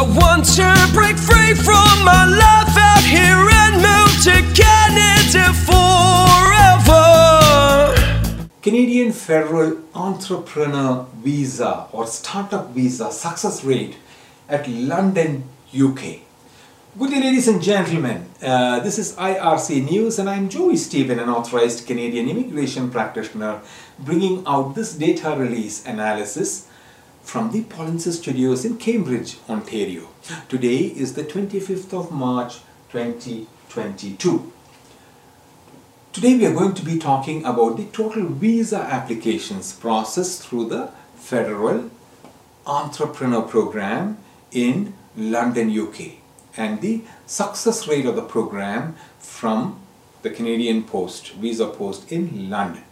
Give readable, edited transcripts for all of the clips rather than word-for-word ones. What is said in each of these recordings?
I want to break free from my life out here and move to Canada forever. Canadian Federal Entrepreneur Visa or Startup Visa success rate at London, UK. Good day, ladies and gentlemen. This is IRC News and I'm Joey Steven, an authorized Canadian immigration practitioner, bringing out this data release analysis from the Polinsys Studios in Cambridge, Ontario. Today is the 25th of March, 2022. Today we are going to be talking about the total visa applications processed through the Federal Entrepreneur Program in London, UK, and the success rate of the program from the Canadian Post, Visa Post in London.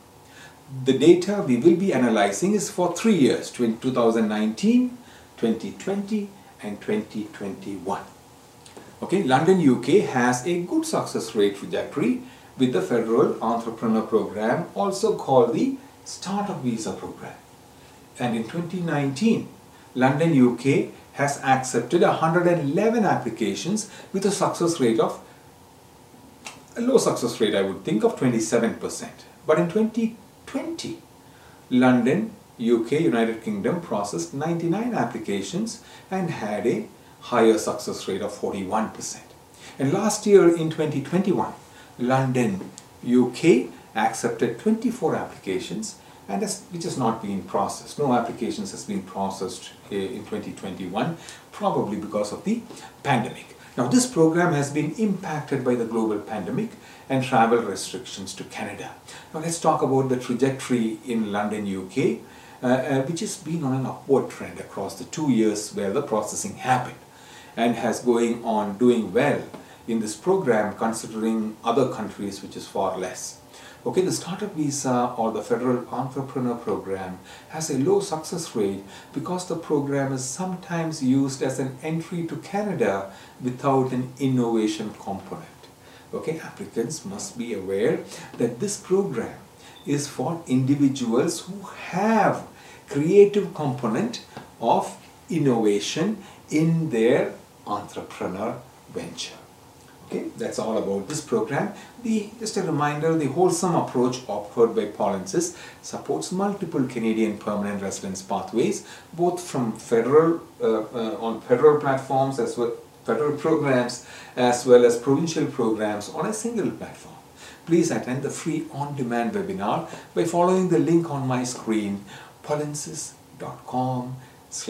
The data we will be analyzing is for 3 years, 2019, 2020 and 2021. Okay, London, UK has a good success rate trajectory with the Federal Entrepreneur Program, also called the Startup Visa Program. And in 2019, London, UK has accepted 111 applications with a success rate of, a low success rate I would think, of 27%. But in 2020, London, UK, United Kingdom processed 99 applications and had a higher success rate of 41%. And last year in 2021, London, UK accepted 24 applications, and which has not been processed. No applications has been processed in 2021, probably because of the pandemic. Now, this program has been impacted by the global pandemic and travel restrictions to Canada. Now, let's talk about the trajectory in London, UK, which has been on an upward trend across the 2 years where the processing happened, and has going on doing well in this program considering other countries which is far less. Okay, the Startup Visa or the Federal Entrepreneur Program has a low success rate because the program is sometimes used as an entry to Canada without an innovation component. Okay, applicants must be aware that this program is for individuals who have creative component of innovation in their entrepreneur venture. Okay, that's all about this program. Just a reminder, the wholesome approach offered by Polinsys supports multiple Canadian permanent residence pathways, both from federal on federal platforms as well, federal programs as well as provincial programs on a single platform. Please attend the free on-demand webinar by following the link on my screen, polinsys.com/p.